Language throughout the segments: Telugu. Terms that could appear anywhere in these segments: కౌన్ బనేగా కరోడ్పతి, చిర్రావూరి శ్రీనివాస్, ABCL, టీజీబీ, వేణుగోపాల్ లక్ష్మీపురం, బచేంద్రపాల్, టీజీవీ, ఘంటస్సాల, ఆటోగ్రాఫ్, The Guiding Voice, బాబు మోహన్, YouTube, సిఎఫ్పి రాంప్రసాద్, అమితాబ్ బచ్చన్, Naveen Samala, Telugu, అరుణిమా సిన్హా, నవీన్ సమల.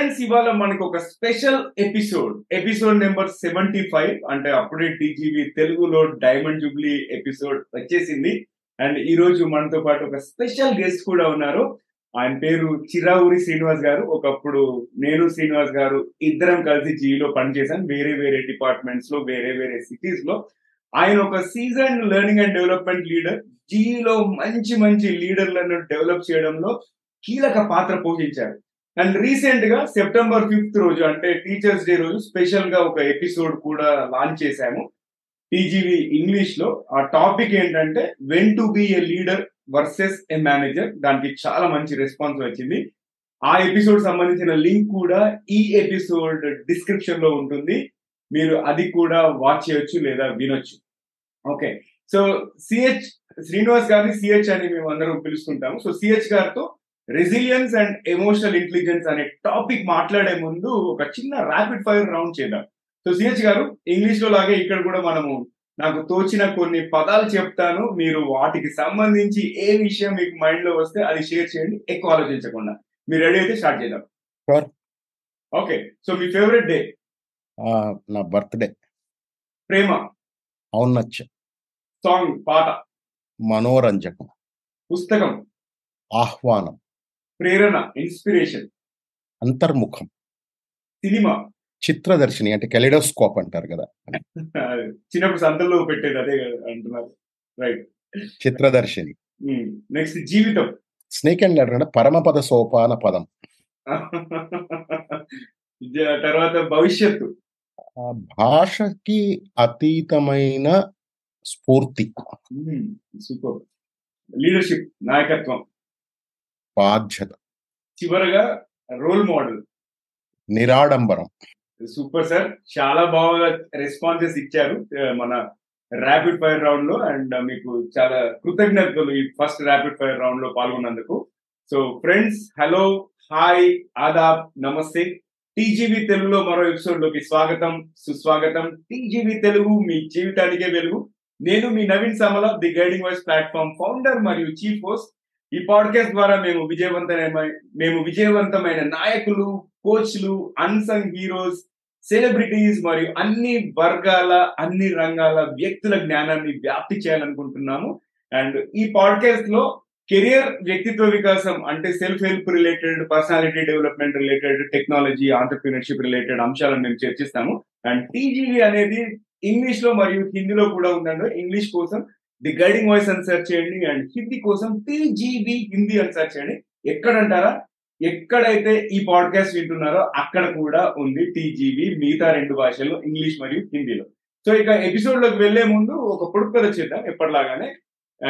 ఫ్రెండ్స్, ఇవాళ మనకు ఒక స్పెషల్ ఎపిసోడ్ నెంబర్ 75, అంటే అప్పుడే టీజీబీ తెలుగులో డైమండ్ జూబ్లీ ఎపిసోడ్ వచ్చేసింది. అండ్ ఈ రోజు మనతో పాటు ఒక స్పెషల్ గెస్ట్ కూడా ఉన్నారు. ఆయన పేరు చిర్రావూరి శ్రీనివాస్ గారు. ఒకప్పుడు నేను శ్రీనివాస్ గారు ఇద్దరం కలిసి జీలో పనిచేశాను, వేరే వేరే డిపార్ట్మెంట్స్ లో, వేరే వేరే సిటీస్ లో. ఆయన ఒక season learning and development leader, జీలో మంచి మంచి లీడర్లను డెవలప్ చేయడంలో కీలక పాత్ర పోషించారు. అండ్ రీసెంట్ గా సెప్టెంబర్ 5 రోజు, అంటే టీచర్స్ డే రోజు, స్పెషల్ గా ఒక ఎపిసోడ్ కూడా లాంచ్ చేశాము టీజీవీ ఇంగ్లీష్ లో. ఆ టాపిక్ ఏంటంటే when to be a leader versus a manager. దానికి చాలా మంచి రెస్పాన్స్ వచ్చింది. ఆ ఎపిసోడ్ సంబంధించిన లింక్ కూడా ఈ ఎపిసోడ్ డిస్క్రిప్షన్ లో ఉంటుంది, మీరు అది కూడా వాచ్ చేయొచ్చు లేదా వినొచ్చు. ఓకే, సో సిహెచ్ శ్రీనివాస్ గారిని సిహెచ్ అని మేము అందరం పిలుస్తుంటాము. సో సిహెచ్ గారితో రెసిలియన్స్ అండ్ ఎమోషనల్ ఇంటెలిజెన్స్ అనే టాపిక్ మాట్లాడే ముందు ఒక చిన్న ర్యాపిడ్ ఫైర్ రౌండ్ చేద్దాం. సో సిహెచ్ గారు, ఇంగ్లీష్ లో లాగే ఇక్కడ కూడా మనము నాకు తోచిన కొన్ని పదాలు చెప్తాను, మీరు వాటికి సంబంధించి ఏ విషయం మీకు మైండ్ లో వస్తే అది షేర్ చేయండి, ఎక్కువ ఆలోచించకుండా. మీరు రెడీ అయితే స్టార్ట్ చేద్దాం. ఓకే, సో మీ ఫేవరెట్ డే? నా బర్త్డే. ప్రేమ? అవును, నచ్చ. సాంగ్, పాట? మనోరంజకం. పుస్తకం? ఆహ్వానం. ప్రేరణ, ఇన్స్పిరేషన్? అంతర్ముఖం. సినిమా? చిత్రదర్శిని, అంటే కెలిడోస్కోప్ అంటారు కదా, చిన్నప్పుడు సంతల్లో పెట్టేది, అదే అంటున్నారు. రైట్, చిత్రదర్శిని. నెక్స్ట్, జీవితం? స్నేక్ అండ్ ల్యాడర్, పరమపద సోపాన పదం. తర్వాత భవిష్యత్తు? భాషకి అతీతమైన స్ఫూర్తి. సూపర్. లీడర్షిప్, నాయకత్వం, బాధ్యత. చివరగా రోల్ మోడల్? నిరాడంబరం. సూపర్ సార్, చాలా బాగా రెస్పాన్సెస్ ఇచ్చారు మన ర్యాపిడ్ ఫైర్ రౌండ్ లో. అండ్ మీకు చాలా కృతజ్ఞతలు ఈ ఫస్ట్ ర్యాపిడ్ ఫైర్ రౌండ్ లో పాల్గొన్నందుకు. సో ఫ్రెండ్స్, హలో, హాయ్, ఆదాబ్, నమస్తే. టీజీవీ తెలుగులో మరో ఎపిసోడ్ లోకి స్వాగతం, సుస్వాగతం. టీజీవీ తెలుగు, మీ జీవితానికే వెలుగు. నేను మీ నవీన్ సమల, the guiding voice platform founder మరియు చీఫ్ హోస్ట్. ఈ పాడ్కాస్ట్ ద్వారా మేము విజయవంతమైన నాయకులు, కోచ్లు, అన్సంగ్ హీరోస్, సెలబ్రిటీస్ మరియు అన్ని వర్గాల, అన్ని రంగాల వ్యక్తుల జ్ఞానాన్ని వ్యాప్తి చేయాలనుకుంటున్నాము. అండ్ ఈ పాడ్కాస్ట్ లో కెరియర్, వ్యక్తిత్వ వికాసం, అంటే self help related, personality development related, technology, entrepreneurship related అంశాలను మేము చర్చిస్తాము. అండ్ టీజీవీ అనేది ఇంగ్లీష్ లో మరియు హిందీలో కూడా ఉందండి. ఇంగ్లీష్ కోసం ది గైడింగ్ వాయిస్ అని సెర్చ్ చేయండి, అండ్ హిందీ కోసం టీజీబీ హిందీ అని సెర్చ్ చేయండి. ఎక్కడంటారా, ఎక్కడైతే ఈ పాడ్కాస్ట్ వింటున్నారో అక్కడ కూడా ఉంది టీజీబీ, మిగతా 2 భాషల్లో, ఇంగ్లీష్ మరియు హిందీలో. సో ఇక ఎపిసోడ్ లోకి వెళ్లే ముందు ఒక పొడుపు కథ చేద్దాం ఎప్పటిలాగానే,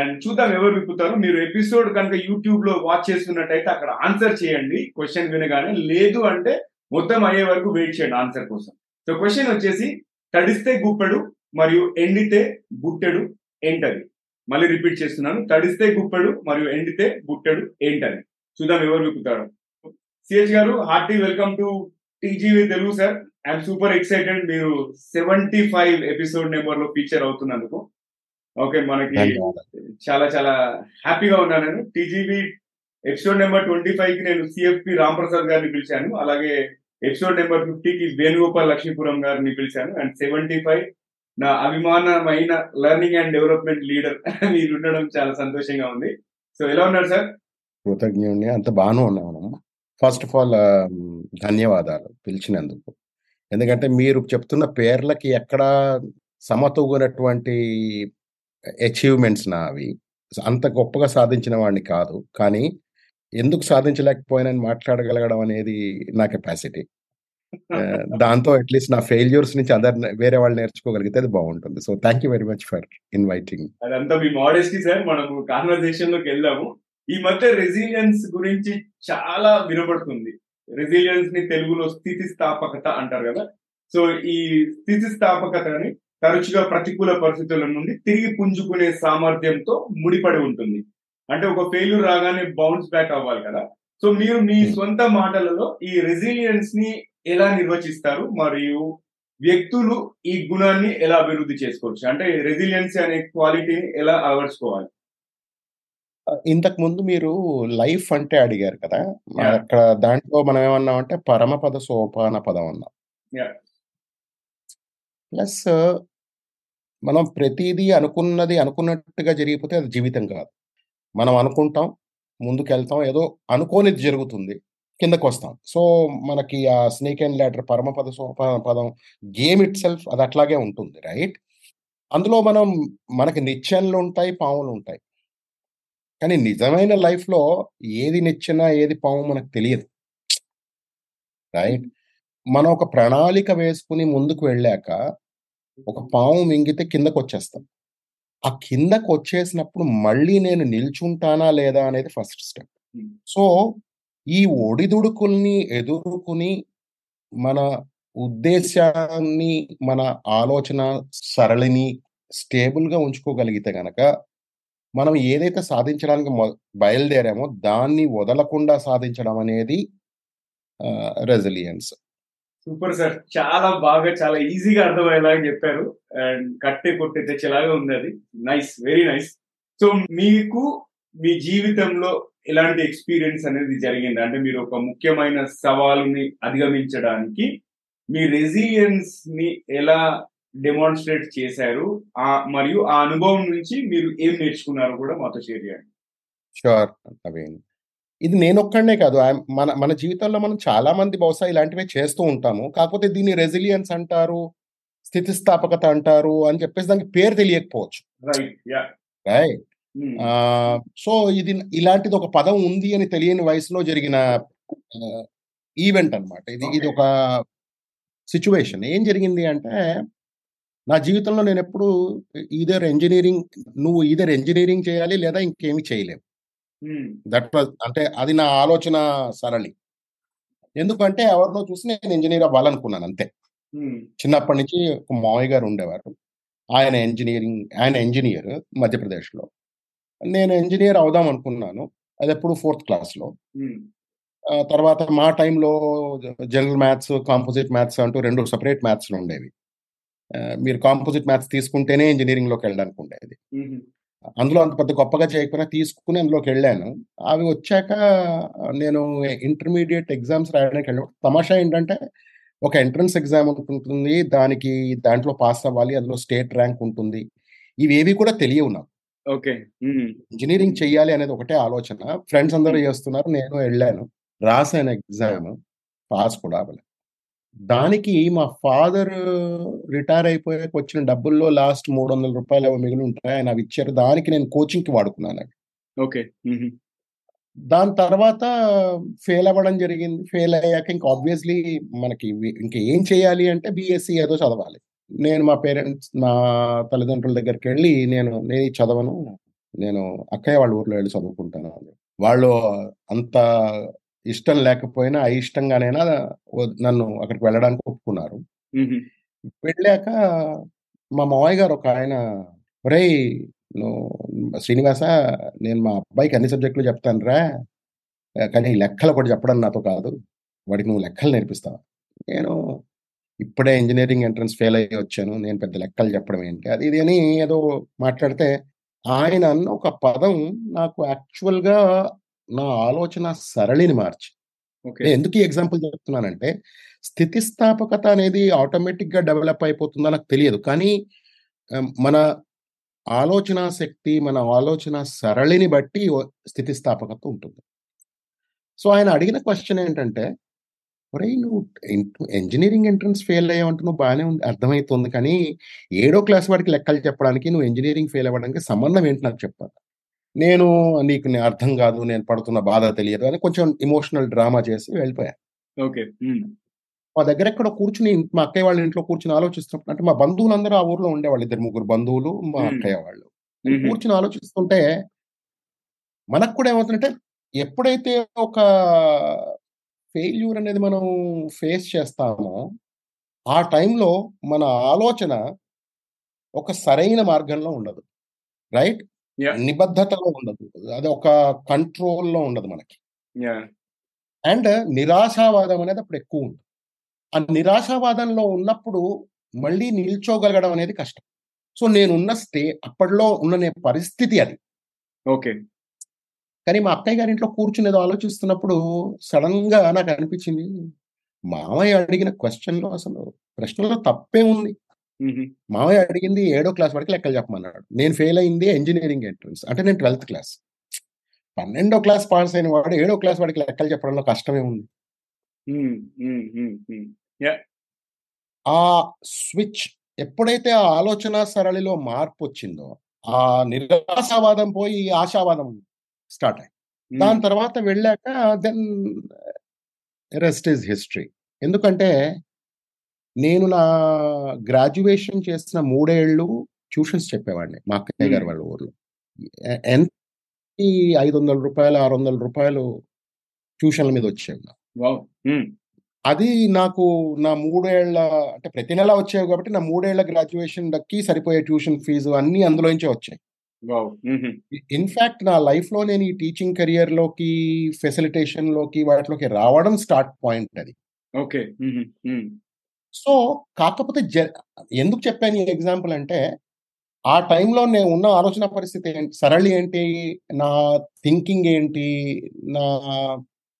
అండ్ చూద్దాం ఎవరు విప్పుతారు. మీరు ఎపిసోడ్ కనుక యూట్యూబ్ లో వాచ్ చేస్తున్నట్టయితే అక్కడ ఆన్సర్ చేయండి క్వశ్చన్ వినగానే, లేదు అంటే మొత్తం అయ్యే వరకు వెయిట్ చేయండి ఆన్సర్ కోసం. సో క్వశ్చన్ వచ్చేసి, తడిస్తే గుప్పెడు మరియు ఎండితే బుట్టెడు ఏంటది? మళ్ళీ రిపీట్ చేస్తున్నాను, తడిస్తే గుప్పెడు మరియు ఎండితే బుట్టెడు ఏంటది? చూద్దాం ఎవరు విప్పుతారు. సిహెచ్ గారు, hearty welcome to టీజీవీ Telugu sir. I'm super excited మీరు 75 ఎపిసోడ్ నెంబర్ లో ఫీచర్ అవుతున్నందుకు. ఓకే, మనకి చాలా చాలా హ్యాపీగా ఉన్నాను నేను. టీజీవీ ఎపిసోడ్ నెంబర్ 25 కి నేను సిఎఫ్పి రాంప్రసాద్ గారిని పిలిచాను, అలాగే ఎపిసోడ్ నెంబర్ 50 కి వేణుగోపాల్ లక్ష్మీపురం గారిని పిలిచాను. అండ్ 75 నా అభిమానమైన లెర్నింగ్ అండ్ డెవలప్మెంట్ లీడర్ మీరు ఉండడం చాలా సంతోషంగా ఉంది. సో ఎలా ఉన్నారు సార్? కృతజ్ఞుణ్ణి, అంత బాగానే ఉన్నాను. ఫస్ట్ ఆఫ్ ఆల్ ధన్యవాదాలు పిలిచినందుకు, ఎందుకంటే మీరు చెప్తున్న పేర్లకి ఎక్కడ సమతూగినటువంటి అచీవ్మెంట్స్ నా అవి. అంత గొప్పగా సాధించిన వాడిని కాదు, కానీ ఎందుకు సాధించలేకపోయానని మాట్లాడగలగడం అనేది నా కెపాసిటీ. దాంతో అట్లీస్ట్ నా ఫెయిల్యూర్స్ నుంచి వేరే వాళ్ళు నేర్చుకోగలిగితే అది బాగుంటుంది. So thank you very much for inviting. అదంతా మీ మోడెస్టీ సార్. మనము కాన్వర్సేషన్ లోకి వెళ్దాము. ఈ మధ్య రెసిలియన్స్ గురించి చాలా వినబడుతుంది. రెసిలియన్స్ ని తెలుగులో స్థితిస్థాపకత అంటారు కదా. సో ఈ స్థితిస్థాపకతని తరచుగా ప్రతికూల పరిస్థితుల నుండి తిరిగి పుంజుకునే సామర్థ్యంతో ముడిపడి ఉంటుంది. అంటే ఒక ఫెయిల్యూర్ రాగానే బౌన్స్ బ్యాక్ అవ్వాలి కదా. సో మీరు మీ సొంత మాటలలో ఈ రెసిలియన్స్ ని ఎలా నిర్వచిస్తారు, మరియు వ్యక్తులు ఈ గుణాన్ని ఎలా అభివృద్ధి చేసుకోవచ్చు, అంటే రెసిలియన్స్ అనే క్వాలిటీని ఎలా అలవర్చుకోవాలి? ఇంతకు ముందు మీరు లైఫ్ అంటే అడిగారు కదా, అక్కడ దాంట్లో మనం ఏమన్నాం అంటే పరమపద సోపాన పదం అన్నాం. ప్లస్ మనం ప్రతిదీ అనుకున్నది అనుకున్నట్టుగా జరిగిపోతే అది జీవితం కాదు. మనం అనుకుంటాం, ముందుకెళ్తాం, ఏదో అనుకోనిది జరుగుతుంది, కిందకు వస్తాం. సో మనకి ఆ స్నేక్ అండ్ ల్యాడర్ పరమపద సోపాన పదం గేమ్ ఇట్ సెల్ఫ్ అది అట్లాగే ఉంటుంది, రైట్? అందులో మనకి నిచ్చెనలు ఉంటాయి, పాములు ఉంటాయి. కానీ నిజమైన లైఫ్లో ఏది నిచ్చెన ఏది పాము మనకు తెలియదు, రైట్? మనం ఒక ప్రణాళిక వేసుకుని ముందుకు వెళ్ళాక ఒక పాము మింగితే కిందకు వచ్చేస్తాం. ఆ కిందకు వచ్చేసినప్పుడు మళ్ళీ నేను నిల్చుంటానా లేదా అనేది ఫస్ట్ స్టెప్. సో ఈ ఒడిదుడుకుల్ని ఎదుర్కొని మన ఉద్దేశాన్ని, మన ఆలోచన సరళిని స్టేబుల్గా ఉంచుకోగలిగితే కనుక మనం ఏదైతే సాధించడానికి బయలుదేరామో దాన్ని వదలకుండా సాధించడం అనేది రెసిలియన్స్. సూపర్ సార్, చాలా బాగా, చాలా ఈజీగా అర్థమయ్యేలాగా చెప్పారు అండ్ కట్టే కొట్టే తెచ్చేలాగా ఉంది. అది నైస్, వెరీ నైస్. సో మీకు మీ జీవితంలో ఇలాంటి ఎక్స్పీరియన్స్ అనేది జరిగింది అంటే మీరు ఒక ముఖ్యమైన సవాలుని అధిగమించడానికి మీ రెసిలియన్స్ ని ఎలా డెమాన్స్ట్రేట్ చేశారు, మరియు ఆ అనుభవం నుంచి మీరు ఏం నేర్చుకున్నారో కూడా మాతో షేర్ చేయండి. షూర్ నవీన్, ఇది నేను ఒక్కడనే కాదు, మన జీవితంలో మనం చాలా మంది బహుశా ఇలాంటివే చేస్తూ ఉంటాము. కాకపోతే దీన్ని రెసిలియన్స్ అంటారు, స్థితిస్థాపకత అంటారు అని చెప్పేసి దానికి పేరు తెలియకపోవచ్చు, రైట్? సో ఇది ఇలాంటిది ఒక పదం ఉంది అని తెలియని వయసులో జరిగిన ఈవెంట్ అనమాట. ఇది ఒక సిచ్యువేషన్. ఏం జరిగింది అంటే, నా జీవితంలో నేను ఎప్పుడు నువ్వు ఈదర్ ఇంజనీరింగ్ చేయాలి లేదా ఇంకేమి చేయలేవు, దట్ వాజ్, అంటే అది నా ఆలోచన సరళి. ఎందుకంటే ఎవరినో చూసి నేను ఇంజనీర్ అవ్వాలనుకున్నాను, అంతే. చిన్నప్పటి నుంచి ఒక మావయ్య గారు ఉండేవారు, ఆయన ఇంజనీర్ మధ్యప్రదేశ్లో. నేను ఇంజనీర్ అవుదాం అనుకున్నాను, అది ఎప్పుడు ఫోర్త్ క్లాస్లో. తర్వాత మా టైంలో జనరల్ మ్యాథ్స్, కాంపోజిట్ మ్యాథ్స్ అంటూ రెండు సపరేట్ మ్యాథ్స్లు ఉండేవి. మీరు కాంపోజిట్ మ్యాథ్స్ తీసుకుంటేనే ఇంజనీరింగ్లోకి వెళ్ళడానికి ఉండేది. అందులో అంత పెద్ద గొప్పగా చేయకపోయినా తీసుకుని అందులోకి వెళ్ళాను. అవి వచ్చాక నేను ఇంటర్మీడియట్ ఎగ్జామ్స్ రాయడానికి వెళ్ళాను. తమాషా ఏంటంటే, ఒక ఎంట్రన్స్ ఎగ్జామ్ ఉంటుంది, దాంట్లో పాస్ అవ్వాలి, అందులో స్టేట్ ర్యాంక్ ఉంటుంది. ఇవేవి కూడా తెలియవు నాకు. ఓకే, ఇంజనీరింగ్ చెయ్యాలి అనేది ఒకటే ఆలోచన. ఫ్రెండ్స్ అందరూ చేస్తున్నారు, నేను వెళ్ళాను, రాసాను ఎగ్జామ్, పాస్ కూడా అవ్వలేదు. దానికి మా ఫాదర్ రిటైర్ అయిపోయాక వచ్చిన డబ్బుల్లో లాస్ట్ $300 అవి మిగిలి ఉంటాయి, ఆయన అవి ఇచ్చారు. దానికి నేను కోచింగ్కి వాడుకున్నాను. ఓకే, దాని తర్వాత ఫెయిల్ అవ్వడం జరిగింది. ఫెయిల్ అయ్యాక ఇంకా ఆబ్వియస్లీ మనకి ఇంకేం చేయాలి అంటే బీఎస్సీ ఏదో చదవాలి. నేను నా తల్లిదండ్రుల దగ్గరికి వెళ్ళి నేను చదవను, నేను అక్కయ్య వాళ్ళ ఊర్లో వెళ్ళి చదువుకుంటాను. వాళ్ళు అంత ఇష్టం లేకపోయినా అయిష్టంగానైనా నన్ను అక్కడికి వెళ్ళడానికి ఒప్పుకున్నారు. వెళ్ళాక మా మావయ్య గారు ఒక ఆయన, ఒరేయ్ నువ్వు శ్రీనివాస, నేను మా అబ్బాయికి అన్ని సబ్జెక్టులు చెప్తాను రా, కానీ లెక్కలు ఒకటి చెప్పడం నాతో కాదు, వాడికి నువ్వు లెక్కలు నేర్పిస్తావు. నేను ఇప్పుడే ఇంజనీరింగ్ ఎంట్రన్స్ ఫెయిల్ అయ్యి వచ్చాను, నేను పెద్ద లెక్కలు చెప్పడం ఏంటి అది ఇది అని ఏదో మాట్లాడితే, ఆయన అన్న ఒక పదం నాకు యాక్చువల్గా నా ఆలోచన సరళిని మార్చి. ఎందుకు ఈ ఎగ్జాంపుల్ చెప్తున్నానంటే, స్థితిస్థాపకత అనేది ఆటోమేటిక్గా డెవలప్ అయిపోతుందో నాకు తెలియదు, కానీ మన ఆలోచన శక్తి, మన ఆలోచన సరళిని బట్టి స్థితిస్థాపకత ఉంటుంది. సో ఆయన అడిగిన క్వశ్చన్ ఏంటంటే, ఒరే నువ్వు ఇంజనీరింగ్ ఎంట్రన్స్ ఫెయిల్ అయ్యావంటే నువ్వు బాగానే ఉంది, అర్థమవుతుంది, కానీ 7వ క్లాస్ వాడికి లెక్కలు చెప్పడానికి నువ్వు ఇంజనీరింగ్ ఫెయిల్ అవ్వడానికి సంబంధం ఏంటి నాకు చెప్పాను. నేను నీకు అర్థం కాదు, నేను పడుతున్న బాధ తెలియదు అని కొంచెం ఎమోషనల్ డ్రామా చేసి వెళ్ళిపోయాను. ఓకే, మా దగ్గర ఎక్కడ కూర్చుని, మా అక్కయ్య వాళ్ళ ఇంట్లో కూర్చుని ఆలోచిస్తున్నప్పుడు, అంటే మా బంధువులందరూ ఆ ఊర్లో ఉండేవాళ్ళు, 2-3 బంధువులు, మా అక్కయ్య వాళ్ళు, కూర్చుని ఆలోచిస్తుంటే మనకు కూడా ఏమవుతుందంటే, ఎప్పుడైతే ఒక ఫెయిల్యూర్ అనేది మనం ఫేస్ చేస్తామో ఆ టైంలో మన ఆలోచన ఒక సరైన మార్గంలో ఉండదు, రైట్? నిబద్ధతలో ఉండదు, అది ఒక కంట్రోల్లో ఉండదు మనకి. అండ్ నిరాశావాదం అనేది అప్పుడు ఎక్కువ ఉంటుంది. ఆ నిరాశావాదంలో ఉన్నప్పుడు మళ్ళీ నిల్చోగలగడం అనేది కష్టం. సో నేనున్న అప్పట్లో ఉన్న పరిస్థితి అది. ఓకే, కానీ మా అక్కయ్య గారి ఇంట్లో కూర్చునేదో ఆలోచిస్తున్నప్పుడు సడన్గా నాకు అనిపించింది, మామయ్య అడిగిన క్వశ్చన్లో అసలు ప్రశ్నలో తప్పే ఉంది. మామయ్య అడిగింది 7వ క్లాస్ వరకు లెక్కలు చెప్పమన్నాడు. నేను ఫెయిల్ అయింది ఇంజనీరింగ్ ఎంట్రన్స్, అంటే నేను 12th క్లాస్. 12వ క్లాస్ పాస్ అయిన వాడు 7వ క్లాస్ వాడికి లెక్కలు చెప్పడంలో కష్టమే ఉంది. ఆ స్విచ్ ఎప్పుడైతే ఆ ఆలోచన సరళిలో మార్పు వచ్చిందో, ఆ నిరాశావాదం పోయి ఆశావాదం స్టార్ట్ అయ్యి, దాని తర్వాత వెళ్ళాక దెన్ రెస్ట్ ఈజ్ హిస్టరీ. ఎందుకంటే నేను నా గ్రాడ్యుయేషన్ చేసిన 3 ఏళ్ళు ట్యూషన్స్ చెప్పేవాడిని మా అక్కయ్య గారు వాళ్ళ ఊర్లో. ఎంత ₹500 ₹600 ట్యూషన్ల మీద వచ్చేవి. అది నాకు నా 3 ఏళ్ల, అంటే ప్రతి నెల వచ్చేవి కాబట్టి నా 3 ఏళ్ల గ్రాడ్యుయేషన్ దక్కి సరిపోయే ట్యూషన్ ఫీజు అన్ని అందులోంచే వచ్చాయి. ఇన్ఫ్యాక్ట్ నా లైఫ్లో నేను ఈ టీచింగ్ కెరియర్లోకి, ఫెసిలిటేషన్లోకి, వాటిలోకి రావడం స్టార్ట్ పాయింట్ అది. ఓకే, సో కాకపోతే ఎందుకు చెప్పాను ఈ ఎగ్జాంపుల్ అంటే, ఆ టైంలో నేను ఉన్న ఆలోచన పరిస్థితి ఏంటి, సరళి ఏంటి, నా థింకింగ్ ఏంటి, నా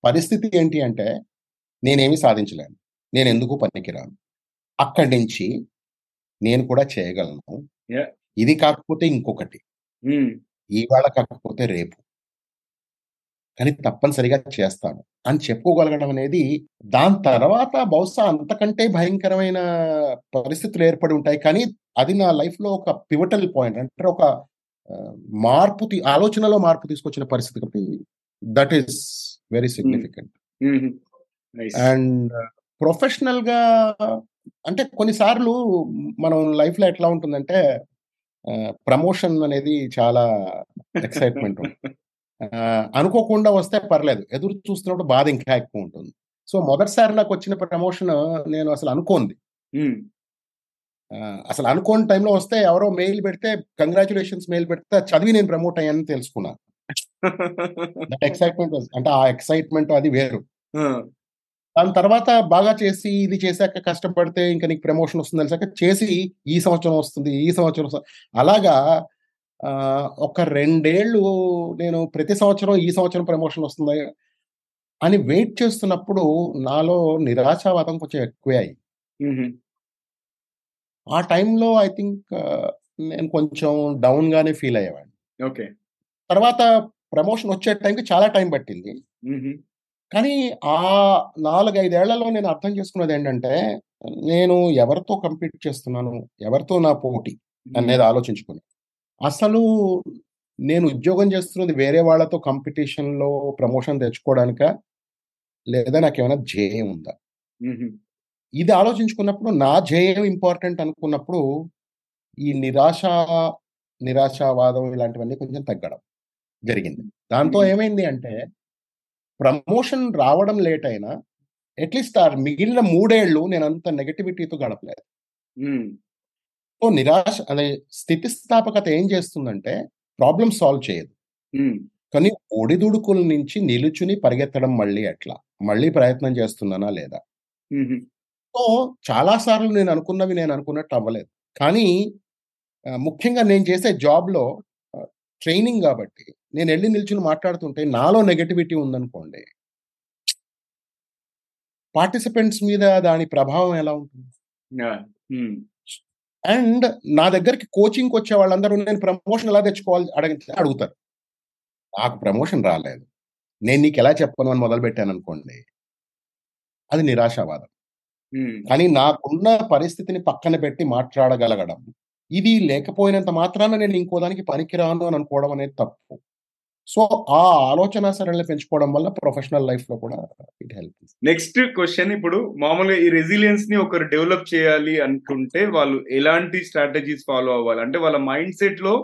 పరిస్థితి ఏంటి అంటే, నేనేమి సాధించలేను, నేను ఎందుకు పనికిరాను, అక్కడి నుంచి నేను కూడా చేయగలను, ఇది కాకపోతే ఇంకొకటి, ఇవాళ కాకపోతే రేపు కానీ తప్పనిసరిగా చేస్తాను అని చెప్పుకోగలగడం అనేది. దాని తర్వాత బహుశా అంతకంటే భయంకరమైన పరిస్థితులు ఏర్పడి ఉంటాయి, కానీ అది నా లైఫ్లో ఒక పివటల్ పాయింట్, అంటే ఒక మార్పు, ఆలోచనలో మార్పు తీసుకొచ్చిన పరిస్థితి కాబట్టి that is very significant. And ప్రొఫెషనల్గా అంటే కొన్నిసార్లు మనం లైఫ్లో ఎట్లా ఉంటుందంటే, ప్రమోషన్ అనేది చాలా ఎక్సైట్మెంట్ ఉంటుంది, అనుకోకుండా వస్తే పర్లేదు, ఎదురు చూస్తున్నప్పుడు బాధ ఇంకా ఎక్కువ ఉంటుంది. సో మొదటిసారి నాకు వచ్చిన ప్రమోషన్ నేను అసలు అనుకోంది, అసలు అనుకోని టైంలో వస్తే ఎవరో మెయిల్ పెడితే కంగ్రాచులేషన్స్ మెయిల్ పెడితే చదివి నేను ప్రమోట్ అయ్యానని తెలుసుకున్నాను. ఎక్సైట్మెంట్, అంటే ఆ ఎక్సైట్మెంట్ అది వేరు. దాని తర్వాత బాగా చేసి ఇది చేశాక కష్టపడితే ఇంకా నీకు ప్రమోషన్ వస్తుంది తెలిసాక చేసి ఈ సంవత్సరం వస్తుంది, ఈ సంవత్సరం వస్తుంది, అలాగా ఒక 2 ఏళ్ళు నేను ప్రతి సంవత్సరం ఈ సంవత్సరం ప్రమోషన్ వస్తుంది అని వెయిట్ చేస్తున్నప్పుడు నాలో నిరాశావాదం కొంచెం ఎక్కువే అయ్యి, ఆ టైంలో ఐ థింక్ నేను కొంచెం డౌన్గానే ఫీల్ అయ్యేవాడిని. ఓకే, తర్వాత ప్రమోషన్ వచ్చే టైంకి చాలా టైం పట్టింది, కానీ ఆ 4-5 ఏళ్లలో నేను అర్థం చేసుకున్నది ఏంటంటే, నేను ఎవరితో కంపీట్ చేస్తున్నాను, ఎవరితో నా పోటీ అనేది ఆలోచించుకుని, అసలు నేను ఉద్యోగం చేస్తున్నది వేరే వాళ్ళతో కాంపిటీషన్లో ప్రమోషన్ తెచ్చుకోవడానిక, లేదా నాకేమైనా ధ్యేయం ఉందా, ఇది ఆలోచించుకున్నప్పుడు నా ధ్యేయం ఇంపార్టెంట్ అనుకున్నప్పుడు ఈ నిరాశావాదం ఇలాంటివన్నీ కొంచెం తగ్గడం జరిగింది. దాంతో ఏమైంది అంటే, ప్రమోషన్ రావడం లేట్ అయినా అట్లీస్ట్ ఆ మిగిలిన 3 ఏళ్ళు నేను అంత నెగటివిటీతో గడపలేదు. సో నిరాశ అనే స్థితిస్థాపకత ఏం చేస్తుందంటే ప్రాబ్లం సాల్వ్ చేయదు, కానీ ఒడిదుడుకుల నుంచి నిలుచుని పరిగెత్తడం మళ్ళీ ఎట్లా, మళ్ళీ ప్రయత్నం చేస్తున్నానా లేదా. సో చాలాసార్లు నేను అనుకున్నవి నేను అనుకున్నట్టు అవ్వలేదు, కానీ ముఖ్యంగా నేను చేసే జాబ్లో ట్రైనింగ్ కాబట్టి నేను వెళ్ళి నిల్చుని మాట్లాడుతుంటే నాలో నెగటివిటీ ఉందనుకోండి, పార్టిసిపెంట్స్ మీద దాని ప్రభావం ఎలా ఉంటుంది. అండ్ నా దగ్గరికి కోచింగ్కి వచ్చే వాళ్ళందరూ నేను ప్రమోషన్ ఎలా తెచ్చుకోవాలి అడుగుతారు. నాకు ప్రమోషన్ రాలేదు, నేను నీకు ఎలా చెప్పను అని మొదలుపెట్టాను అనుకోండి, అది నిరాశావాదం. కానీ నాకున్న పరిస్థితిని పక్కన పెట్టి మాట్లాడగలగడం, ఇది లేకపోయినంత మాత్రాన నేను ఇంకోదానికి పనికిరాను అని అనుకోవడం అనేది తప్పు. సో ఆ ఆలోచన సరళిని పెంచుకోవడం వల్ల ప్రొఫెషనల్ లైఫ్ లో కూడా ఇట్ హెల్ప్. నెక్స్ట్ క్వశ్చన్, ఇప్పుడు మామూలుగా ఈ రెసిలియన్స్ ని ఒకరు డెవలప్ చేయాలి అనుకుంటే వాళ్ళు ఎలాంటి స్ట్రాటజీస్ ఫాలో అవ్వాలి, అంటే వాళ్ళ మైండ్ సెట్ లో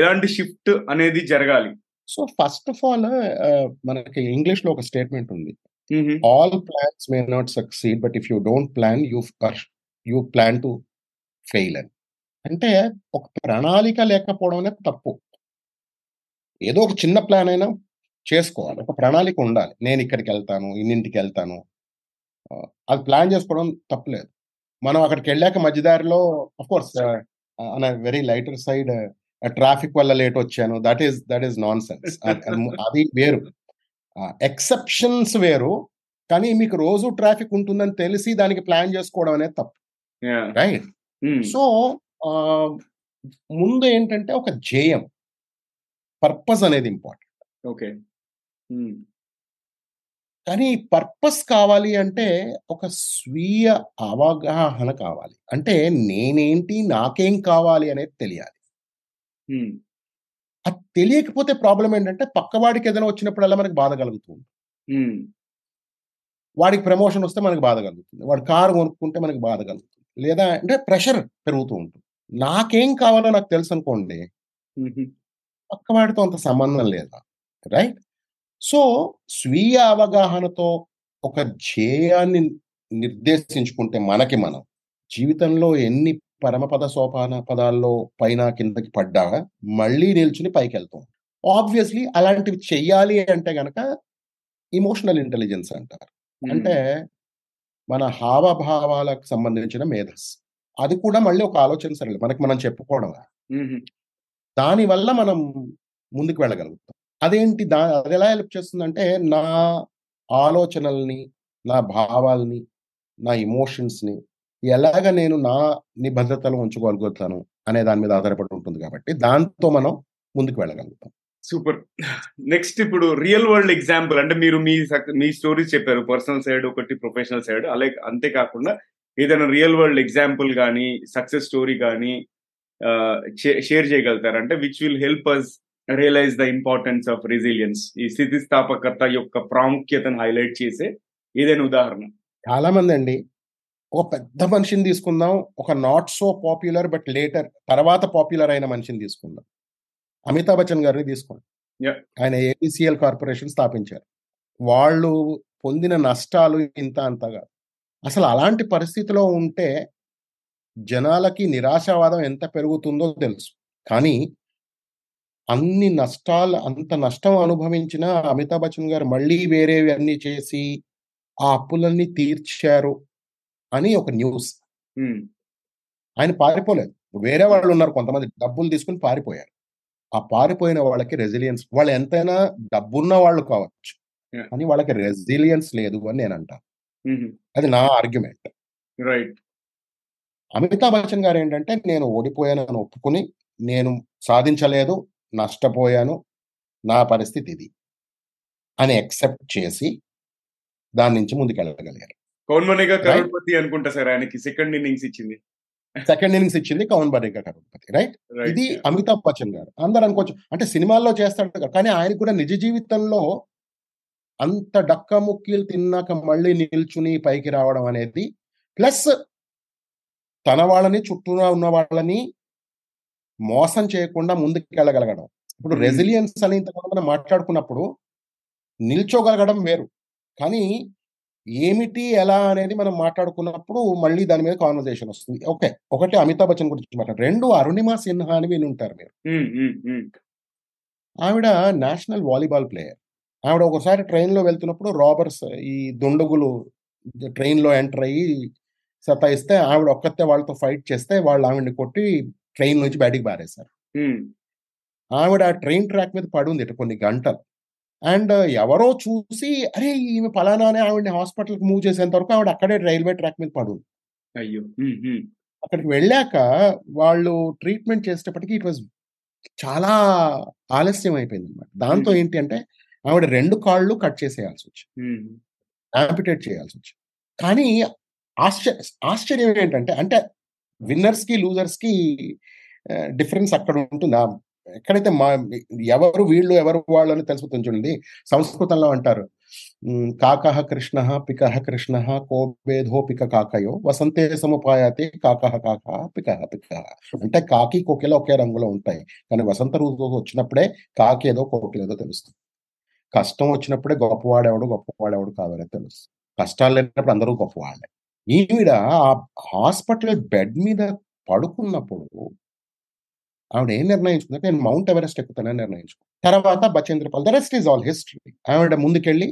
ఎలాంటి షిఫ్ట్ అనేది జరగాలి? సో ఫస్ట్ ఆఫ్ ఆల్ మనకి ఇంగ్లీష్ లో ఒక స్టేట్మెంట్ ఉంది, all plans may not succeed but if you don't plan you plan to fail అని. అంటే ఒక ప్రణాళిక లేకపోవడం అనేది తప్పు. ఏదో ఒక చిన్న ప్లాన్ అయినా చేసుకోవాలి, ఒక ప్రణాళిక ఉండాలి, నేను ఇక్కడికి వెళ్తాను, ఇన్నింటికి వెళ్తాను, అది ప్లాన్ చేసుకోవడం తప్పులేదు. మనం అక్కడికి వెళ్ళాక మధ్యదారిలో of course on very lighter side traffic వల్ల లేట్ వచ్చాను, దట్ ఈస్ నాన్ సెన్స్. అది వేరు, ఎక్సెప్షన్స్ వేరు. కానీ మీకు రోజు ట్రాఫిక్ ఉంటుందని తెలిసి దానికి ప్లాన్ చేసుకోవడం అనేది తప్పు, రైట్? సో ముందు ఏంటంటే ఒక జేయం, పర్పస్ అనేది ఇంపార్టెంట్. ఓకే, కానీ పర్పస్ కావాలి అంటే ఒక స్వీయ అవగాహన కావాలి. అంటే నేనేంటి, నాకేం కావాలి అనేది తెలియాలి. అది తెలియకపోతే ప్రాబ్లం ఏంటంటే పక్కవాడికి ఏదైనా వచ్చినప్పుడల్లా మనకు బాధ కలుగుతుంది, వాడికి ప్రమోషన్ వస్తే మనకు బాధ కలుగుతుంది, వాడు కారు కొనుక్కుంటే మనకు బాధ కలుగుతుంది, లేదా అంటే ప్రెషర్ పెరుగుతూ ఉంటుంది. నాకేం కావాలో నాకు తెలుసు అనుకోండి, పక్కవాడితో అంత సంబంధం లేదా, రైట్? సో స్వీయ అవగాహనతో ఒక ధ్యేయాన్ని నిర్దేశించుకుంటే మనకి మనం జీవితంలో ఎన్ని పరమపద సోపాన పదాల్లో పైన కిందకి పడ్డా మళ్ళీ నిల్చుని పైకి వెళ్తాం. ఆబ్వియస్లీ అలాంటివి చెయ్యాలి అంటే గనక ఇమోషనల్ ఇంటెలిజెన్స్ అంటారు, అంటే మన హావభావాలకు సంబంధించిన మేధస్సు. అది కూడా మళ్ళీ ఒక ఆలోచన సరళి మనకి మనం చెప్పుకోవడం, దానివల్ల మనం ముందుకు వెళ్ళగలుగుతాం. అదేంటి, అది ఎలా హెల్ప్ చేస్తుందంటే నా ఆలోచనల్ని, నా భావాల్ని, నా ఇమోషన్స్ని ఎలాగ నేను నా నిబద్ధతలో ఉంచుకోగలుగుతాను అనే దాని మీద ఆధారపడి ఉంటుంది. కాబట్టి దాంతో మనం ముందుకు వెళ్ళగలుగుతాం. సూపర్. నెక్స్ట్, ఇప్పుడు రియల్ వరల్డ్ ఎగ్జాంపుల్ అంటే మీరు మీ స్టోరీస్ చెప్పారు, పర్సనల్ సైడ్ ఒకటి, ప్రొఫెషనల్ సైడ్. అలాగే అంతేకాకుండా ఏదైనా రియల్ వరల్డ్ ఎగ్జాంపుల్ కానీ సక్సెస్ స్టోరీ కానీ షేర్ చేయగలుగుతారంటే which will help us realise the importance of resilience, ఈ స్థితిస్థాపకత యొక్క ప్రాముఖ్యతను హైలైట్ చేసే ఏదైనా ఉదాహరణ? చాలా మంది అండి, ఒక పెద్ద మనిషిని తీసుకుందాం, ఒక not so popular but later తర్వాత పాపులర్ అయిన మనిషిని తీసుకుందాం. అమితాబ్ బచ్చన్ గారిని తీసుకోండి. ఆయన ABCL కార్పొరేషన్ స్థాపించారు. వాళ్ళు పొందిన నష్టాలు ఇంత అంతగా. అసలు అలాంటి పరిస్థితిలో ఉంటే జనాలకి నిరాశావాదం ఎంత పెరుగుతుందో తెలుసు. కానీ అన్ని నష్టాలు, అంత నష్టం అనుభవించిన అమితాబ్ బచ్చన్ గారు మళ్ళీ వేరేవి అన్ని చేసి ఆ అప్పులన్నీ తీర్చారు అని ఒక న్యూస్. ఆయన పారిపోలేదు, వేరే వాళ్ళు ఉన్నారు, కొంతమంది డబ్బులు తీసుకుని పారిపోయారు. ఆ పారిపోయిన వాళ్ళకి రెసిలియన్స్, వాళ్ళు ఎంతైనా డబ్బున్న వాళ్ళు కావచ్చు అని వాళ్ళకి రెసిలియన్స్ లేదు అని నేను అంటాను. అది నా ఆర్గ్యుమెంట్, రైట్? అమితాబ్ బచ్చన్ గారు ఏంటంటే నేను ఓడిపోయానని ఒప్పుకుని, నేను సాధించలేదు, నష్టపోయాను, నా పరిస్థితి ఇది అని యాక్సెప్ట్ చేసి దాని నుంచి ముందుకెళ్ళగలిగారు. కౌన్ బనేగా కరోడ్పతి అనుకుంటా సార్ ఆయనకి సెకండ్ ఇన్నింగ్స్ ఇచ్చింది కౌన్ బనేగా కరోడ్పతి, రైట్? ఇది అమితాబ్ బచ్చన్ గారు. అందరు అనుకోవచ్చు అంటే సినిమాల్లో చేస్తాడు, కానీ ఆయన కూడా నిజ జీవితంలో అంత డక్కముక్కీలు తిన్నాక మళ్ళీ నిల్చుని పైకి రావడం అనేది, ప్లస్ తన వాళ్ళని, చుట్టూ ఉన్న వాళ్ళని మోసం చేయకుండా ముందుకు వెళ్ళగలగడం. ఇప్పుడు రెసిలియన్స్ అని ఇంతకుముందు మనం మాట్లాడుకున్నప్పుడు నిల్చోగలగడం వేరు, కానీ ఏమిటి ఎలా అనేది మనం మాట్లాడుకున్నప్పుడు మళ్ళీ దాని మీద కాన్వర్జేషన్ వస్తుంది. ఓకే, ఒకటి అమితాబ్ బచ్చన్ గురించి మాట్లాడు, రెండు అరుణిమా సిన్హా అని విని ఉంటారు మీరు. ఆవిడ నేషనల్ వాలీబాల్ ప్లేయర్. ఆవిడ ఒకసారి ట్రైన్లో వెళ్తున్నప్పుడు రాబర్స్, ఈ దుండగులు ట్రైన్లో ఎంటర్ అయ్యి సతాయిస్తే ఆవిడ ఒక్కతే వాళ్ళతో ఫైట్ చేస్తే వాళ్ళు ఆవిడని కొట్టి ట్రైన్ నుంచి బయటికి పారేశారు. ఆవిడ ట్రైన్ ట్రాక్ మీద పడి ఉంది కొన్ని గంటలు. అండ్ ఎవరో చూసి అరే ఈమె పలానానే, ఆవిడని హాస్పిటల్కి మూవ్ చేసేంత వరకు ఆవిడ అక్కడే రైల్వే ట్రాక్ మీద పడి ఉంది. అయ్యో. అక్కడికి వెళ్ళాక వాళ్ళు ట్రీట్మెంట్ చేసేటప్పటికి ఇట్ వాజ్ చాలా ఆలస్యం అయిపోయింది అనమాట. దాంతో ఏంటి అంటే ఆవిడ 2 కాళ్ళు కట్ చేసేయాల్సి వచ్చింది, ఆంపిటేట్ చేయాల్సి వచ్చింది. కానీ ఆశ్చర్యం ఏంటంటే, అంటే విన్నర్స్కి లూజర్స్కి డిఫరెన్స్ అక్కడ ఉంటుంది. ఎక్కడైతే ఎవరు వీళ్ళు, ఎవరు వాళ్ళు అని తెలిసిపోతుంది. చూడండి, సంస్కృతంలో అంటారు కాకః కృష్ణః పికః కృష్ణః కో భేదో పిక కాకయో వసంతే సముపాయతే కాకః కాకః పికః పికః. అంటే కాకి కోకిల ఒకే రంగులో ఉంటాయి, కానీ వసంత ఋతువు వచ్చినప్పుడే కాకి ఏదో కోకిలేదో తెలుస్తుంది. కష్టం వచ్చినప్పుడే గొప్పవాడేవాడు, గొప్పవాడేవాడు కాదని తెలుస్తుంది. కష్టాలు లేనప్పుడు అందరూ గొప్పవాళ్ళే. ఈవిడ ఆ హాస్పిటల్ బెడ్ మీద పడుకున్నప్పుడు ఆవిడ ఏం నిర్ణయించుకుంటే నేను మౌంట్ ఎవరెస్ట్ ఎక్కుతానని నిర్ణయించుకున్నాను. తర్వాత బచేంద్రపాల్, the rest is all history. ఆవిడ ముందుకెళ్ళి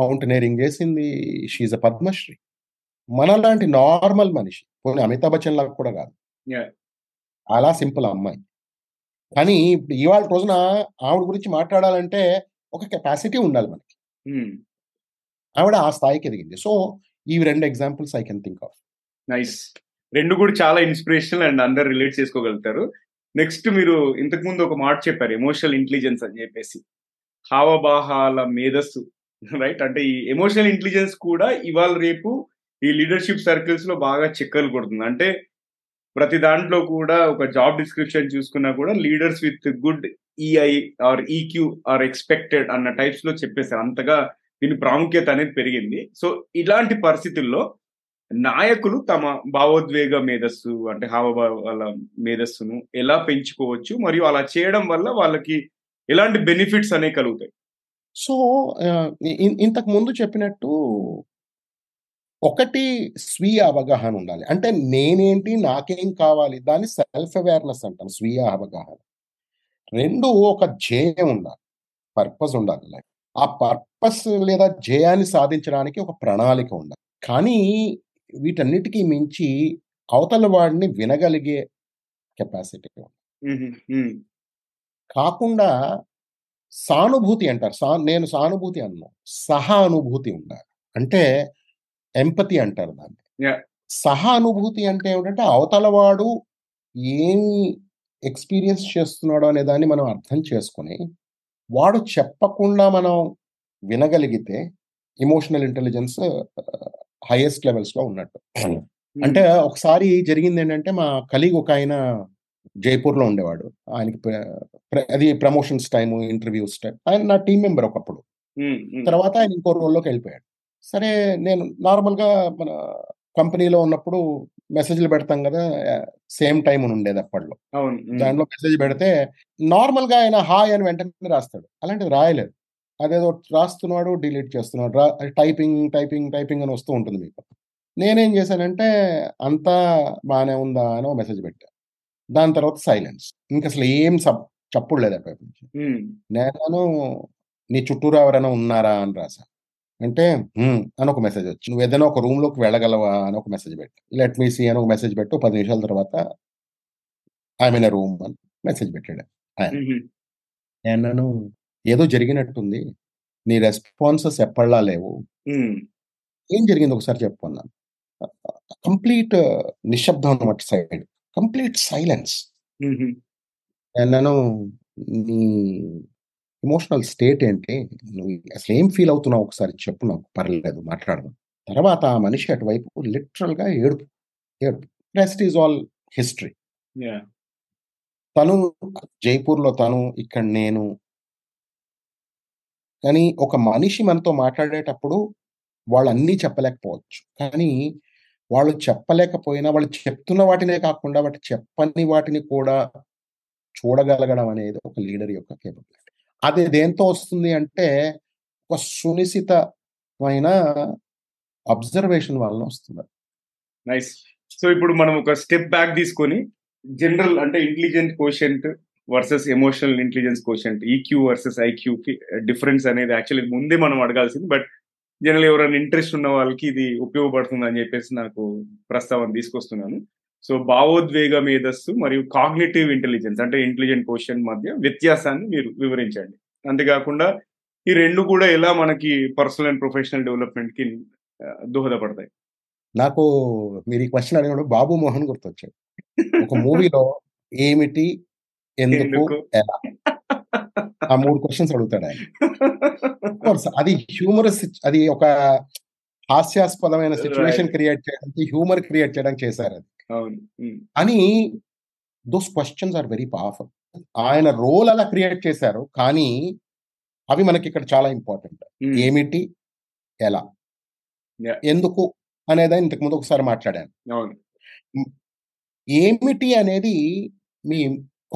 మౌంటైనీరింగ్ చేసింది. She's a Padma Shri. మనలాంటి నార్మల్ మనిషి, పోనీ అమితాబ్ బచ్చన్ లాగా కూడా కాదు, అలా సింపుల్ అమ్మాయి. కానీ ఇప్పుడు ఇవాళ రోజున ఆవిడ గురించి మాట్లాడాలంటే ఒక కెపాసిటీ ఉండాలి మనకి. ఆవిడ ఆ స్థాయికి ఎదిగింది. సో ఈ రెండు examples I can think of. Nice, రెండు కూడా చాలా ఇన్స్పిరేషనల్ అండ్ అందరు రిలేట్ చేసుకోగలుగుతారు. నెక్స్ట్, మీరు ఇంతకు ముందు ఒక మాట చెప్పారు, ఎమోషనల్ ఇంటెలిజెన్స్ అని చెప్పేసి, హావభావాల మేధస్సు, రైట్? అంటే ఈ ఎమోషనల్ ఇంటెలిజెన్స్ కూడా ఇవాళ రేపు ఈ లీడర్షిప్ సర్కిల్స్ లో బాగా చెక్కలు కొడుతుంది. అంటే ప్రతి దాంట్లో కూడా ఒక జాబ్ డిస్క్రిప్షన్ చూసుకున్నా కూడా leaders with good EI or EQ are expected అన్న టైప్స్ లో చెప్పేశారు. అంతగా దీని ప్రాముఖ్యత అనేది పెరిగింది. సో ఇలాంటి పరిస్థితుల్లో నాయకులు తమ భావోద్వేగ మేధస్సు అంటే హావభావాల మేధస్సును ఎలా పెంచుకోవచ్చు, మరియు అలా చేయడం వల్ల వాళ్ళకి ఎలాంటి బెనిఫిట్స్ అనేవి కలుగుతాయి? సో ఇంతకు ముందు చెప్పినట్టు ఒకటి స్వీయ అవగాహన ఉండాలి. అంటే నేనేంటి, నాకేం కావాలి, దాన్ని సెల్ఫ్ అవేర్నెస్ అంటాం, స్వీయ అవగాహన. రెండు, ఒక ధ్యేయం ఉండాలి, పర్పస్ ఉండాలి లైఫ్. ఆ పర్పస్ లేదా ధ్యేయాన్ని సాధించడానికి ఒక ప్రణాళిక ఉండాలి. కానీ వీటన్నిటికీ మించి అవతల వాడిని వినగలిగే కెపాసిటీ ఉండాలి. కాకుండా సానుభూతి అంటారు, నేను సానుభూతి అన్నా, సహానుభూతి ఉండాలి. అంటే ఎంపతి అంటారు దాన్ని. సహానుభూతి అంటే ఏమిటంటే అవతల వాడు ఏమి ఎక్స్పీరియన్స్ చేస్తున్నాడో అనే దాన్ని మనం అర్థం చేసుకుని వాడు చెప్పకుండా మనం వినగలిగితే ఎమోషనల్ ఇంటెలిజెన్స్ హైయెస్ట్ లెవెల్స్లో ఉన్నట్టు. అంటే ఒకసారి జరిగింది ఏంటంటే, మా కలీగ్ ఒక ఆయన జైపూర్లో ఉండేవాడు. ఆయనకి అది ప్రమోషన్స్ టైము, ఇంటర్వ్యూస్ టైం. ఆయన నా టీం మెంబర్ ఒకప్పుడు, తర్వాత ఆయన ఇంకో రోల్లోకి వెళ్ళిపోయాడు. సరే, నేను నార్మల్గా మన కంపెనీలో ఉన్నప్పుడు మెసేజ్లు పెడతాం కదా, సేమ్ టైం ఉండేది అప్పట్లో. దాంట్లో మెసేజ్ పెడితే నార్మల్గా ఆయన హాయ్ అని వెంటనే రాస్తాడు, అలాంటిది రాయలేదు. అదేదో రాస్తున్నాడు, డిలీట్ చేస్తున్నాడు, టైపింగ్ టైపింగ్ టైపింగ్ అని వస్తూ ఉంటుంది మీకు. నేనేం చేశానంటే అంతా బాగానే ఉందా అని ఒక మెసేజ్ పెట్టాను. దాని తర్వాత సైలెన్స్, ఇంకా అసలు ఏం చప్పుడు లేదు అక్కడి నుంచి. నేను నీ చుట్టూరు ఎవరైనా ఉన్నారా అని రాశాను. అంటే అని ఒక మెసేజ్ వచ్చి, నువ్వు ఏదైనా ఒక రూమ్లోకి వెళ్ళగలవా అని ఒక మెసేజ్ పెట్టు, లెట్ మీ సీ అని ఒక మెసేజ్ పెట్టు. 10 నిమిషాల తర్వాత ఐఎమ్ ఇన్ ఎ రూమ్ అని మెసేజ్ పెట్టాడు ఆయన. నేను ఏదో జరిగినట్టుంది, నీ రెస్పాన్సెస్ ఎప్పటిలా లేవు, ఏం జరిగింది ఒకసారి చెప్పుకున్నాను. కంప్లీట్ నిశ్శబ్దం అన్నమాట, సైడ్ కంప్లీట్ సైలెన్స్. నేను నీ ఎమోషనల్ స్టేట్ ఏంటి, నువ్వు అసలు ఏం ఫీల్ అవుతున్నావు ఒకసారి చెప్పు నాకు, పర్లేదు మాట్లాడదాం. తర్వాత ఆ మనిషి అటువైపు లిటరల్గా ఏడుపు ఏడుపు. Rest is all history. తను జైపూర్లో, తను ఇక్కడ నేను. కానీ ఒక మనిషి మనతో మాట్లాడేటప్పుడు వాళ్ళు అన్నీ చెప్పలేకపోవచ్చు, కానీ వాళ్ళు చెప్పలేకపోయినా వాళ్ళు చెప్తున్న వాటినే కాకుండా వాటి చెప్పని వాటిని కూడా చూడగలగడం అనేది ఒక లీడర్ యొక్క కేపబిలిటీ. అది దేంతో వస్తుంది అంటే ఒక సునిశితమైన అబ్జర్వేషన్ వలన వస్తుంది. నైస్. సో ఇప్పుడు మనం ఒక స్టెప్ బ్యాక్ తీసుకొని జనరల్ అంటే intelligence quotient versus emotional intelligence quotient, EQ versus ఐక్యూకి డిఫరెన్స్ అనేది యాక్చువల్లీ ముందే మనం అడగాల్సింది, బట్ జనరల్ ఎవరైనా ఇంట్రెస్ట్ ఉన్న వాళ్ళకి ఇది ఉపయోగపడుతుంది అని చెప్పేసి నాకు ప్రస్తావన తీసుకొస్తున్నాను. సో భావోద్వేగ మేధస్సు మరియు కాగ్నిటివ్ ఇంటెలిజెన్స్ అంటే ఇంటెలిజెంట్ కోషెంట్ మధ్య వ్యత్యాసాన్ని మీరు వివరించండి. అంతేకాకుండా ఈ రెండు కూడా ఎలా మనకి పర్సనల్ అండ్ ప్రొఫెషనల్ డెవలప్మెంట్కి దోహదపడతాయి? నాకు మీరు ఈ క్వశ్చన్ అడిగినప్పుడు బాబు మోహన్ గుర్తొచ్చాడు. ఒక మూవీలో ఏమిటి, ఎందుకు, ఎలా, ఆ 3 క్వశ్చన్స్ అడుగుతాడు ఆయన. అది హ్యూమరస్, అది ఒక హాస్యాస్పదమైన సిచ్యువేషన్ క్రియేట్ చేయడానికి, హ్యూమర్ క్రియేట్ చేయడానికి చేశారు అది. అని those questions are very powerful. ఆయన రోల్ అలా క్రియేట్ చేశారు, కానీ అవి మనకి ఇక్కడ చాలా ఇంపార్టెంట్. ఏమిటి, ఎలా, ఎందుకు అనేది ఇంతకుముందు ఒకసారి మాట్లాడాను. ఏమిటి అనేది మీ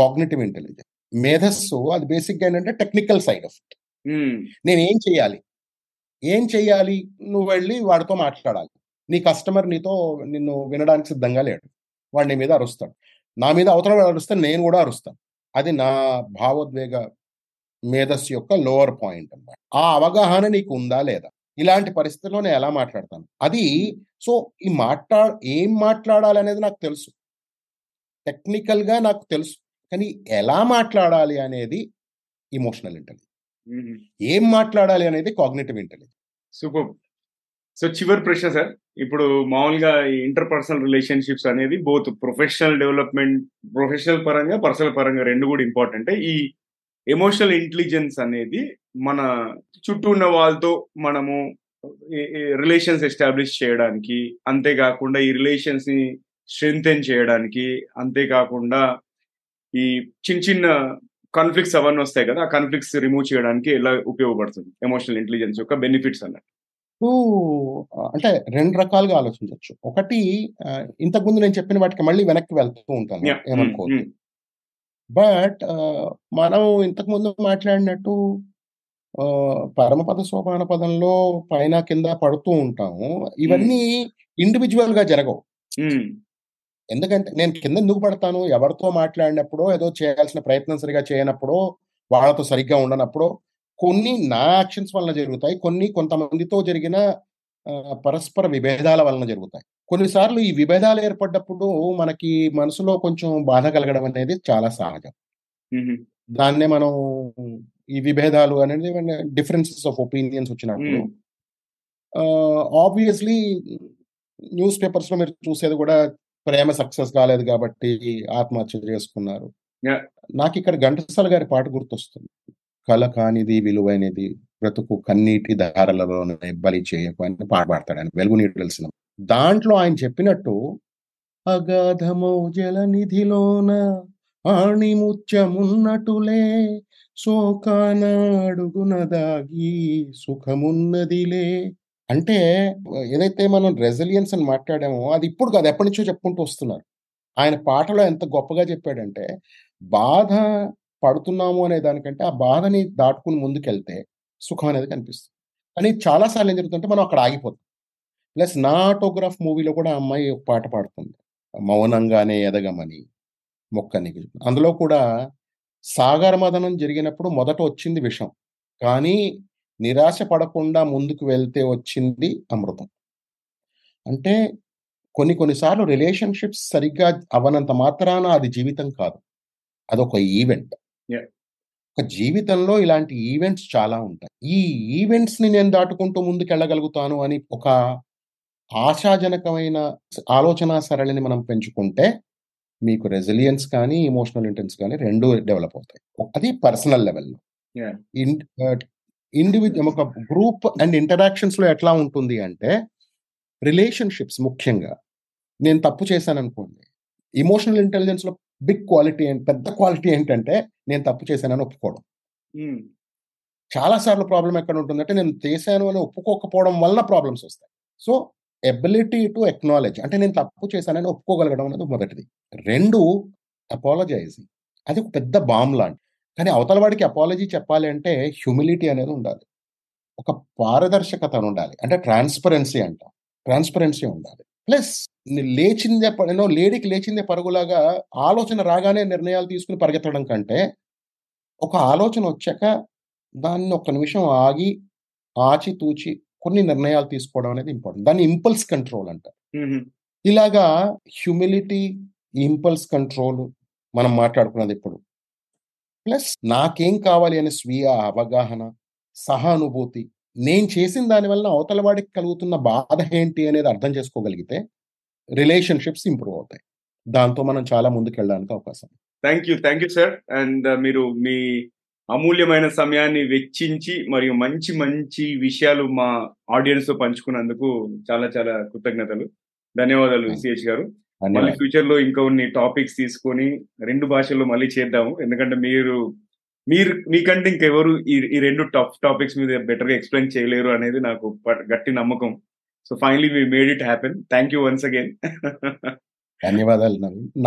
కాగ్నిటివ్ ఇంటెలిజెన్స్, మేధస్సు. అది బేసిక్గా ఏంటంటే టెక్నికల్ సైడ్ ఆఫ్ ఇట్. నేనేం చేయాలి, ఏం చెయ్యాలి, నువ్వు వెళ్ళి వాడితో మాట్లాడాలి. నీ కస్టమర్ నీతో నిన్ను వినడానికి సిద్ధంగా లేడు, వాడు నీ మీద అరుస్తాడు. నా మీద అవతల వాడు అరుస్తే నేను కూడా అరుస్తాను. అది నా భావోద్వేగ మేధస్సు యొక్క లోవర్ పాయింట్ అన్నమాట. ఆ అవగాహన నీకు ఉందా లేదా, ఇలాంటి పరిస్థితుల్లో నేను ఎలా మాట్లాడతాను అది. సో ఈ ఏం మాట్లాడాలి అనేది నాకు తెలుసు, టెక్నికల్గా నాకు తెలుసు, కానీ ఎలా మాట్లాడాలి అనేది ఎమోషనల్ ఇంటెలిజెన్స్, ఏం మాట్లాడాలి అనేది కాగ్నిటివ్ ఇంటెలిజెన్స్. సూపర్. సో చివరి ప్రశ్న సార్, ఇప్పుడు మామూలుగా ఈ ఇంటర్పర్సనల్ రిలేషన్షిప్స్ అనేది బోత్ ప్రొఫెషనల్ డెవలప్మెంట్, ప్రొఫెషనల్ పరంగా పర్సనల్ పరంగా రెండు కూడా ఇంపార్టెంట్. ఈ ఎమోషనల్ ఇంటెలిజెన్స్ అనేది మన చుట్టూ ఉన్న వాళ్ళతో మనము రిలేషన్స్ ఎస్టాబ్లిష్ చేయడానికి, అంతేకాకుండా ఈ రిలేషన్స్ని స్ట్రెంగ్థెన్ చేయడానికి, అంతేకాకుండా ఈ చిన్న చిన్న కాన్ఫ్లిక్ట్స్ అవన్నీ వస్తాయి కదా, ఆ కాన్ఫ్లిక్ట్స్ రిమూవ్ చేయడానికి ఎలా ఉపయోగపడుతుంది ఎమోషనల్ ఇంటెలిజెన్స్ యొక్క బెనిఫిట్స్ అన్నట్టు? అంటే రెండు రకాలుగా ఆలోచించవచ్చు. ఒకటి, ఇంతకుముందు నేను చెప్పిన వాటికి మళ్ళీ వెనక్కి వెళ్తూ ఉంటాను ఏమనుకోవద్దు, బట్ మనం ఇంతకుముందు మాట్లాడినట్టు పరమపద సోపాన పదంలో పైన కింద పడుతూ ఉంటాము. ఇవన్నీ ఇండివిజువల్ గా జరగవు. ఎందుకంటే నేను కింద ఎందుకు పడతాను, ఎవరితో మాట్లాడినప్పుడో, ఏదో చేయాల్సిన ప్రయత్నం సరిగా చేయనప్పుడో, వాళ్ళతో సరిగ్గా ఉండనప్పుడో. కొన్ని నా యాక్షన్స్ వలన జరుగుతాయి, కొన్ని కొంతమందితో జరిగిన పరస్పర విభేదాల వలన జరుగుతాయి. కొన్నిసార్లు ఈ విభేదాలు ఏర్పడ్డప్పుడు మనకి మనసులో కొంచెం బాధ కలగడం అనేది చాలా సహజం. దాన్నే మనం ఈ విభేదాలు అనేది డిఫరెన్సెస్ ఆఫ్ ఒపీనియన్స్ వచ్చినప్పుడు, ఆబ్వియస్లీ న్యూస్ పేపర్స్ లో మీరు చూసేది కూడా ప్రేమ సక్సెస్ కాలేదు కాబట్టి ఆత్మహత్య చేసుకున్నారు. నాకు ఇక్కడ ఘంటస్సాల గారి పాట గుర్తొస్తుంది, కళ కానిది విలువైనది బ్రతుకు కన్నీటి దారలలోనే బలి చేయకు అని పాట పాడతాడు ఆయన, వెలుగు నీటి తెలిసిన. దాంట్లో ఆయన చెప్పినట్టు అగాధమౌ జల నిధిలోన ఆణిముత్యమున్నటులే శోకాన అడుగునదాగి సుఖమున్నదిలే. అంటే ఏదైతే మనం రెసిలియన్స్ అని మాట్లాడామో అది ఇప్పుడు కాదు, ఎప్పటి నుంచో చెప్పుకుంటూ వస్తున్నారు. ఆయన పాటలో ఎంత గొప్పగా చెప్పాడంటే, బాధ పడుతున్నాము అనే దానికంటే ఆ బాధని దాటుకుని ముందుకెళ్తే సుఖం అనేది కనిపిస్తుంది అని. చాలాసార్లు ఏం జరుగుతుందంటే మనం అక్కడ ఆగిపోతాం. ప్లస్ నా ఆటోగ్రాఫ్ మూవీలో కూడా అమ్మాయి ఒక పాట పాడుతుంది, మౌనంగానే ఎదగమని మొక్కని. అందులో కూడా సాగర మదనం జరిగినప్పుడు మొదట వచ్చింది విషం, కానీ నిరాశ పడకుండా ముందుకు వెళ్తే వచ్చింది అమృతం. అంటే కొన్నిసార్లు రిలేషన్షిప్స్ సరిగ్గా అవనంత మాత్రాన అది జీవితం కాదు, అదొక ఈవెంట్. ఒక జీవితంలో ఇలాంటి ఈవెంట్స్ చాలా ఉంటాయి. ఈ ఈవెంట్స్ని నేను దాటుకుంటూ ముందుకు వెళ్ళగలుగుతాను అని ఒక ఆశాజనకమైన ఆలోచన సరళిని మనం పెంచుకుంటే మీకు రెసిలియన్స్ కానీ ఎమోషనల్ ఇంటెలిజెన్స్ కానీ రెండు డెవలప్ అవుతాయి. అది పర్సనల్ లెవెల్లో. ఇండివిజువల్ ఒక గ్రూప్ అండ్ ఇంటరాక్షన్స్లో ఎట్లా ఉంటుంది అంటే, రిలేషన్షిప్స్ ముఖ్యంగా నేను తప్పు చేశాను అనుకోండి, ఎమోషనల్ ఇంటెలిజెన్స్లో బిగ్ క్వాలిటీ అండ్ పెద్ద క్వాలిటీ ఏంటంటే నేను తప్పు చేశానని ఒప్పుకోవడం. చాలాసార్లు ప్రాబ్లం ఎక్కడ ఉంటుందంటే నేను చేశాను అని ఒప్పుకోకపోవడం వల్ల ప్రాబ్లమ్స్ వస్తాయి. సో ఎబిలిటీ టు ఎక్నాలెడ్జ్, అంటే నేను తప్పు చేశానని ఒప్పుకోగలగడం అనేది మొదటిది. రెండు, అపాలజైజింగ్. అది ఒక పెద్ద బాంబ్ లాంటి, కానీ అవతల వాడికి అపాలజీ చెప్పాలి అంటే హ్యూమిలిటీ అనేది ఉండాలి, ఒక పారదర్శకత ఉండాలి, అంటే ట్రాన్స్పరెన్సీ అంటాం, ట్రాన్స్పరెన్సీ ఉండాలి. ప్లస్ లేడికి లేచిందే పరుగులాగా ఆలోచన రాగానే నిర్ణయాలు తీసుకుని పరిగెత్తడం కంటే, ఒక ఆలోచన వచ్చాక దాన్ని ఒక నిమిషం ఆగి ఆచితూచి కొన్ని నిర్ణయాలు తీసుకోవడం అనేది ఇంపార్టెంట్. దాన్ని ఇంపల్స్ కంట్రోల్ అంటారు. ఇలాగా హ్యూమిలిటీ, ఇంపల్స్ కంట్రోల్ మనం మాట్లాడుకున్నది ఇప్పుడు, ప్లస్ నాకేం కావాలి అనే స్వీయ అవగాహన, సహానుభూతి, నేను చేసిన దానివల్ల అవతల వాడికి కలుగుతున్న బాధ ఏంటి అనేది అర్థం చేసుకోగలిగితే రిలేషన్షిప్స్ ఇంప్రూవ్ అవుతాయి. దాంతో మనం చాలా ముందుకు వెళ్ళడానికి అవకాశం. Thank you sir. అండ్ మీరు మీ అమూల్యమైన సమయాన్ని వెచ్చించి మరియు మంచి మంచి విషయాలు మా ఆడియన్స్ తో పంచుకున్నందుకు చాలా చాలా కృతజ్ఞతలు, ధన్యవాదాలు సిహెచ్ గారు. మళ్ళీ ఫ్యూచర్ లో ఇంకా కొన్ని టాపిక్స్ తీసుకొని రెండు భాషల్లో మళ్ళీ చేద్దాము, ఎందుకంటే మీరు మీకంటే ఇంకెవరు ఈ రెండు టాపిక్స్ మీద బెటర్గా ఎక్స్ప్లెయిన్ చేయలేరు అనేది నాకు గట్టి నమ్మకం. So finally we made it happen. Thank you once again. ధన్యవాదాలు.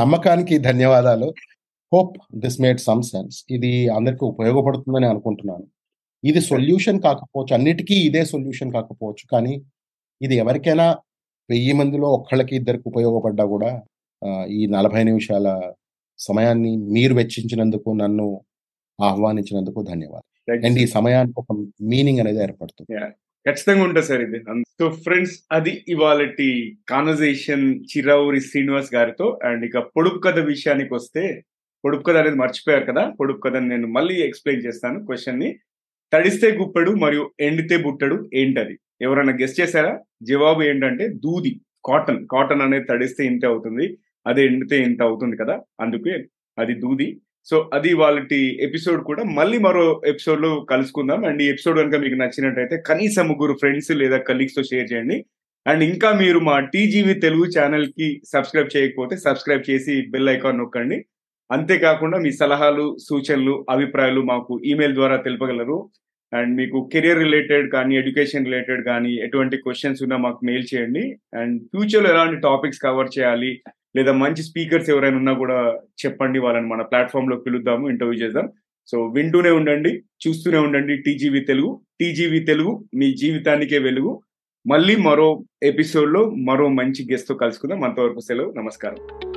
నమ్మకానికి ధన్యవాదాలు. Hope this made some sense. ఇది అందరికీ ఉపయోగపడుతుందని అనుకుంటున్నాను. ఇది సొల్యూషన్ కాకపోవచ్చు, అన్నిటికీ ఇదే సొల్యూషన్ కాకపోవచ్చు, కానీ ఇది ఎవరికైనా 1000 మందిలో ఒక్కళ్ళకి ఇద్దరికి ఉపయోగపడ్డా కూడా, ఈ 40 నిమిషాల సమయాన్ని మీరు వెచ్చించినందుకు, నన్ను ఆహ్వానించినందుకు ధన్యవాదాలు. అండ్ ఈ సమయానికి ఒక మీనింగ్ అనేది ఏర్పడుతుంది. ఖచ్చితంగా ఉంటుంది సార్ ఇది. సో ఫ్రెండ్స్, అది ఇవాళ కాన్వర్సేషన్ చిర్రావూరి శ్రీనివాస్ గారితో. అండ్ ఇక పొడుపు కథ విషయానికి వస్తే, పొడుపు కథ అనేది మర్చిపోయారు కదా, పొడుపు కథని నేను మళ్ళీ ఎక్స్ప్లెయిన్ చేస్తాను క్వశ్చన్ని. తడిస్తే గుప్పెడు మరియు ఎండితే బుట్టడు ఏంటది? ఎవరైనా గెస్ట్ చేశారా? జవాబు ఏంటంటే దూది, కాటన్. కాటన్ అనేది తడిస్తే ఇంత అవుతుంది, అది ఎండితే ఇంత అవుతుంది కదా, అందుకే అది దూది. సో అది వాళ్ళటి ఎపిసోడ్ కూడా. మళ్ళీ మరో ఎపిసోడ్ లో కలుసుకుందాం. అండ్ ఈ ఎపిసోడ్ కనుక మీకు నచ్చినట్టయితే కనీసం ముగ్గురు ఫ్రెండ్స్ లేదా కలీగ్స్ తో షేర్ చేయండి. అండ్ ఇంకా మీరు మా టీజీవీ తెలుగు ఛానల్ కి సబ్స్క్రైబ్ చేయకపోతే సబ్స్క్రైబ్ చేసి బెల్ ఐకాన్ నొక్కండి. అంతేకాకుండా మీ సలహాలు, సూచనలు, అభిప్రాయాలు మాకు ఈమెయిల్ ద్వారా తెలుపగలరు. అండ్ మీకు కెరియర్ రిలేటెడ్ కానీ, ఎడ్యుకేషన్ రిలేటెడ్ కానీ ఎటువంటి క్వశ్చన్స్ ఉన్నా మాకు మెయిల్ చేయండి. అండ్ ఫ్యూచర్లో ఎలాంటి టాపిక్స్ కవర్ చేయాలి లేదా మంచి స్పీకర్స్ ఎవరైనా ఉన్నా కూడా చెప్పండి, వాళ్ళని మన ప్లాట్ఫామ్లో పిలుద్దాము, ఇంటర్వ్యూ చేద్దాం. సో వింటూనే ఉండండి, చూస్తూనే ఉండండి టీజీవీ తెలుగు. టీజీవీ తెలుగు మీ జీవితానికే వెలుగు. మళ్ళీ మరో ఎపిసోడ్లో మరో మంచి గెస్ట్తో కలుసుకుందాం. అంతవరకు సెలవు, నమస్కారం.